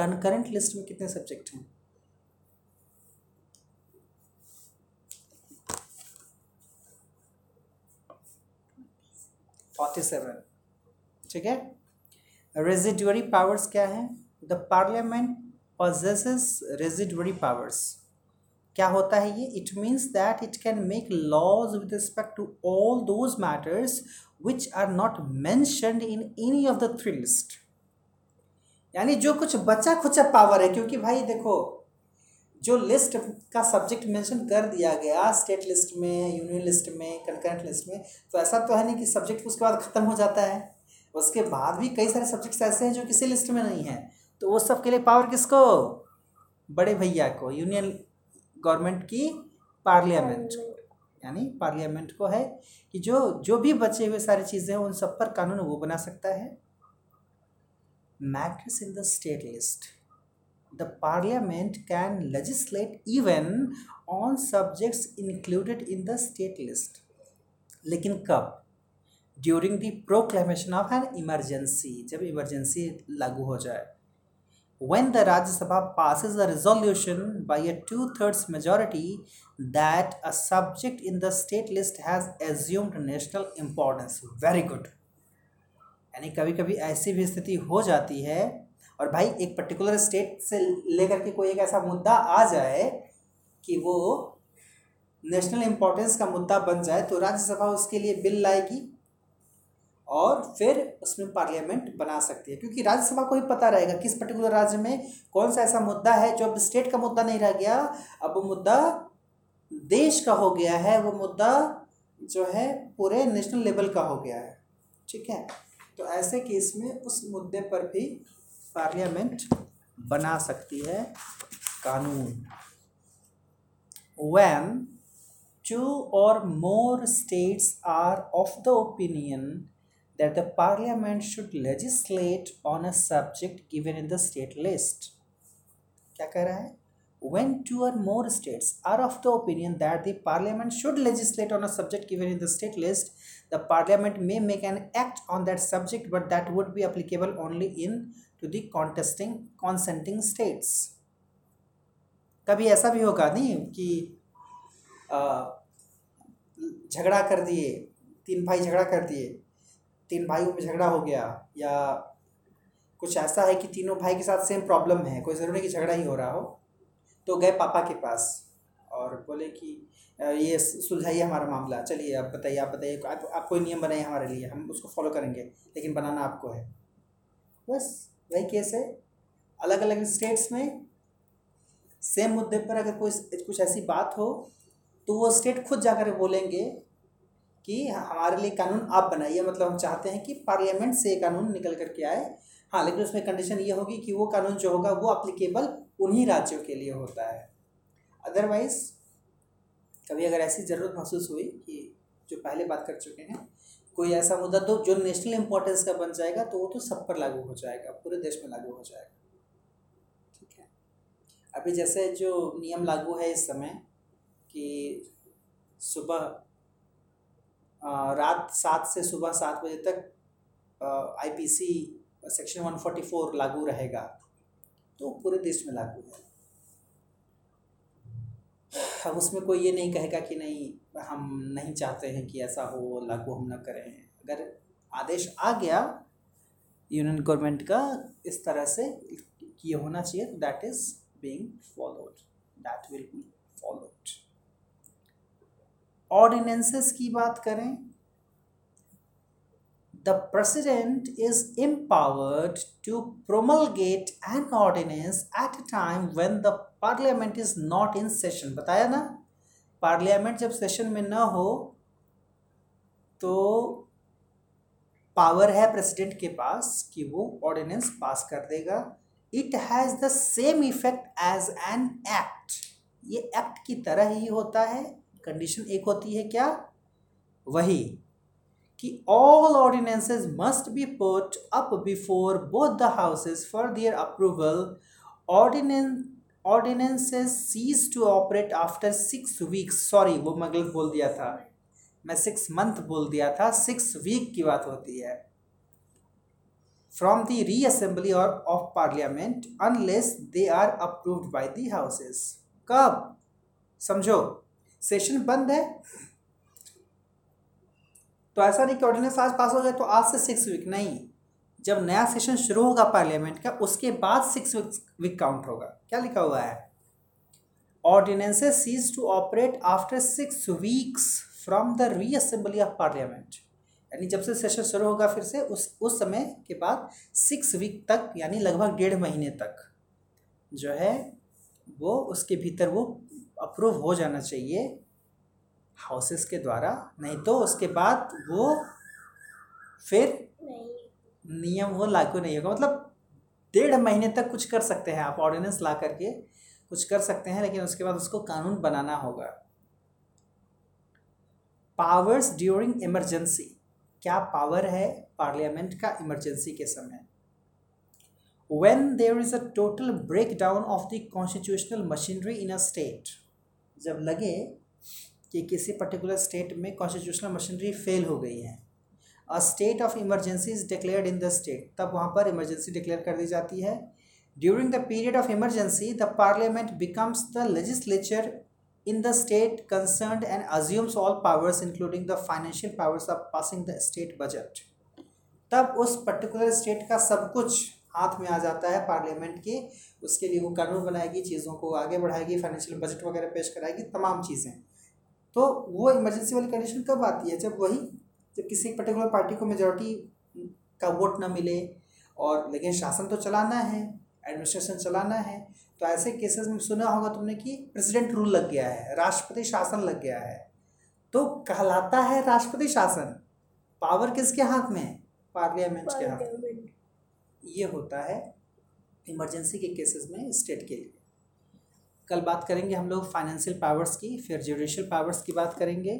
कंकरेंट लिस्ट में कितने सब्जेक्ट हैं? Forty seven. ठीक है। रेजिडुअरी पावर्स क्या है? The parliament possesses residuary powers. क्या होता है ये? It means that it can make laws with respect to all those matters which are not mentioned in any of the three list. यानी जो कुछ बचा खुचा पावर है, क्योंकि भाई देखो जो लिस्ट का सब्जेक्ट मेंशन कर दिया गया स्टेट लिस्ट में, यूनियन लिस्ट में, कंकरेंट लिस्ट में, तो ऐसा तो है नहीं कि सब्जेक्ट उसके बाद ख़त्म हो जाता है। उसके बाद भी कई सारे सब्जेक्ट्स ऐसे हैं जो किसी लिस्ट में नहीं है, तो वो सब के लिए पावर किसको? बड़े भैया को, यूनियन गवर्नमेंट की पार्लियामेंट, यानी पार्लियामेंट को है कि जो जो भी बचे हुए सारी चीज़ें हैं उन सब पर कानून वो बना सकता है। Matters in the state list, the parliament can legislate even on subjects included in the state list. लेकिन कब? During the proclamation of an emergency, जब इमरजेंसी लागू हो जाए। When the Rajya Sabha passes a resolution by a two-thirds majority that a subject in the state list has assumed national importance. Very good. यानी कभी कभी ऐसी भी स्थिति हो जाती है, और भाई एक पर्टिकुलर स्टेट से लेकर के कोई एक ऐसा मुद्दा आ जाए कि वो नेशनल इम्पोर्टेंस का मुद्दा बन जाए, तो राज्यसभा उसके लिए बिल लाएगी और फिर उसमें पार्लियामेंट बना सकती है, क्योंकि राज्यसभा को ही पता रहेगा किस पर्टिकुलर राज्य में कौन सा ऐसा मुद्दा है जो अब स्टेट का मुद्दा नहीं रह गया, अब वो मुद्दा देश का हो गया है, वो मुद्दा जो है पूरे नेशनल लेवल का हो गया है। ठीक है, तो ऐसे केस में उस मुद्दे पर भी पार्लियामेंट बना सकती है कानून। When two or more states are of the opinion that the parliament should legislate on a subject given in the state list. क्या कह रहा है? When two or more states are of the opinion that the parliament should legislate on a subject given in the state list, the parliament may make an act on that subject, but that would be applicable only in to the contesting consenting states. कभी ऐसा भी होगा नहीं कि झगड़ा कर दिए, तीन भाई झगड़ा कर दिए, तीन भाइयों में झगड़ा हो गया, या कुछ ऐसा है कि तीनों भाई के साथ सेम प्रॉब्लम है, कोई ज़रूरी नहीं कि झगड़ा ही हो रहा हो, तो गए पापा के पास और बोले कि ये सुलझाइए हमारा मामला, चलिए आप बताइए आप बताइए आप, आप कोई नियम बनाइए हमारे लिए, हम उसको फॉलो करेंगे, लेकिन बनाना आपको है। बस वही केस है, अलग अलग स्टेट्स में सेम मुद्दे पर अगर कोई कुछ ऐसी बात हो तो वो स्टेट खुद जाकर बोलेंगे कि हमारे लिए कानून आप बनाइए, मतलब हम चाहते हैं कि पार्लियामेंट से कानून निकल कर के आए, हाँ लेकिन उसमें कंडीशन ये होगी कि वो कानून जो होगा वो अप्लीकेबल उन्हीं राज्यों के लिए होता है। अदरवाइज़ कभी अगर ऐसी ज़रूरत महसूस हुई कि जो पहले बात कर चुके हैं कोई ऐसा मुद्दा तो जो नेशनल इम्पोर्टेंस का बन जाएगा तो वो तो सब पर लागू हो जाएगा, पूरे देश में लागू हो जाएगा। ठीक है, अभी जैसे जो नियम लागू है इस समय कि सुबह Uh, रात सात से सुबह सात बजे तक आई पी सी section one forty four लागू रहेगा, तो पूरे देश में लागू है। अब उसमें कोई ये नहीं कहेगा कि नहीं हम नहीं चाहते हैं कि ऐसा हो, लागू हम ना करें। अगर आदेश आ गया यूनियन गवर्नमेंट का इस तरह से कि ये होना चाहिए, तो that is being followed, that will be followed. Ordinances की बात करें, the president is empowered to promulgate an ordinance at a time when the parliament is not in session. बताया ना, पार्लियामेंट जब सेशन में ना हो तो पावर है प्रेसिडेंट के पास कि वो ऑर्डिनेंस पास कर देगा। It has the same effect as an act, ये एक्ट की तरह ही होता है। कंडीशन एक होती है क्या? वही कि all ordinances must be put up before both the houses for their approval. Ordinance ordinances cease to operate after six weeks, sorry वो मैं बोल दिया था, मैं सिक्स मंथ बोल दिया था, सिक्स वीक की बात होती है, फ्रॉम द रीअसेंबली और of parliament unless they are approved by the houses. कब समझो सेशन बंद है तो ऐसा नहीं कि ऑर्डिनेंस आज पास हो गया तो आज से सिक्स वीक, नहीं, जब नया सेशन शुरू होगा पार्लियामेंट का उसके बाद सिक्स वीक काउंट होगा। क्या लिखा हुआ है? Ordinances cease to operate after six weeks from the reassembly of parliament, यानी जब से सेशन शुरू होगा फिर से उस उस समय के बाद सिक्स वीक तक, यानी लगभग डेढ़ महीने तक जो है वो उसके भीतर वो अप्रूव हो जाना चाहिए हाउसेस के द्वारा, नहीं तो उसके बाद वो फिर नियम वो लागू नहीं होगा। मतलब डेढ़ महीने तक कुछ कर सकते हैं आप, ऑर्डिनेंस ला करके कुछ कर सकते हैं, लेकिन उसके बाद उसको कानून बनाना होगा। पावर्स ड्यूरिंग इमरजेंसी, क्या पावर है पार्लियामेंट का इमरजेंसी के समय? When there is a total break down of the constitutional machinery in a state, जब लगे कि किसी पर्टिकुलर स्टेट में कॉन्स्टिट्यूशनल मशीनरी फेल हो गई है, a state of emergency is declared in the state, तब वहाँ पर इमरजेंसी डिक्लेयर कर दी जाती है। During the period of emergency the parliament becomes the legislature in the state concerned and assumes all powers including the financial powers of passing the state budget, तब उस particular state का सब कुछ हाथ में आ जाता है पार्लियामेंट के, उसके लिए वो कानून बनाएगी, चीज़ों को आगे बढ़ाएगी, फाइनेंशियल बजट वगैरह पेश कराएगी, तमाम चीज़ें। तो वो इमरजेंसी वाली कंडीशन कब आती है? जब वही जब किसी पर्टिकुलर पार्टी को मेजॉरिटी का वोट ना मिले, और लेकिन शासन तो चलाना है, एडमिनिस्ट्रेशन चलाना है, तो ऐसे केसेस में सुना होगा तुमने कि प्रेसिडेंट रूल लग गया है, राष्ट्रपति शासन लग गया है, तो कहलाता है राष्ट्रपति शासन। पावर किसके हाथ में है? पार्लियामेंट के हाथ में। ये होता है इमरजेंसी के केसेस में स्टेट के लिए। कल बात करेंगे हम लोग फाइनेंशियल पावर्स की, फिर ज्यूडिशियल पावर्स की बात करेंगे,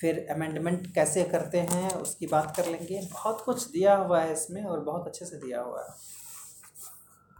फिर अमेंडमेंट कैसे करते हैं उसकी बात कर लेंगे। बहुत कुछ दिया हुआ है इसमें और बहुत अच्छे से दिया हुआ है।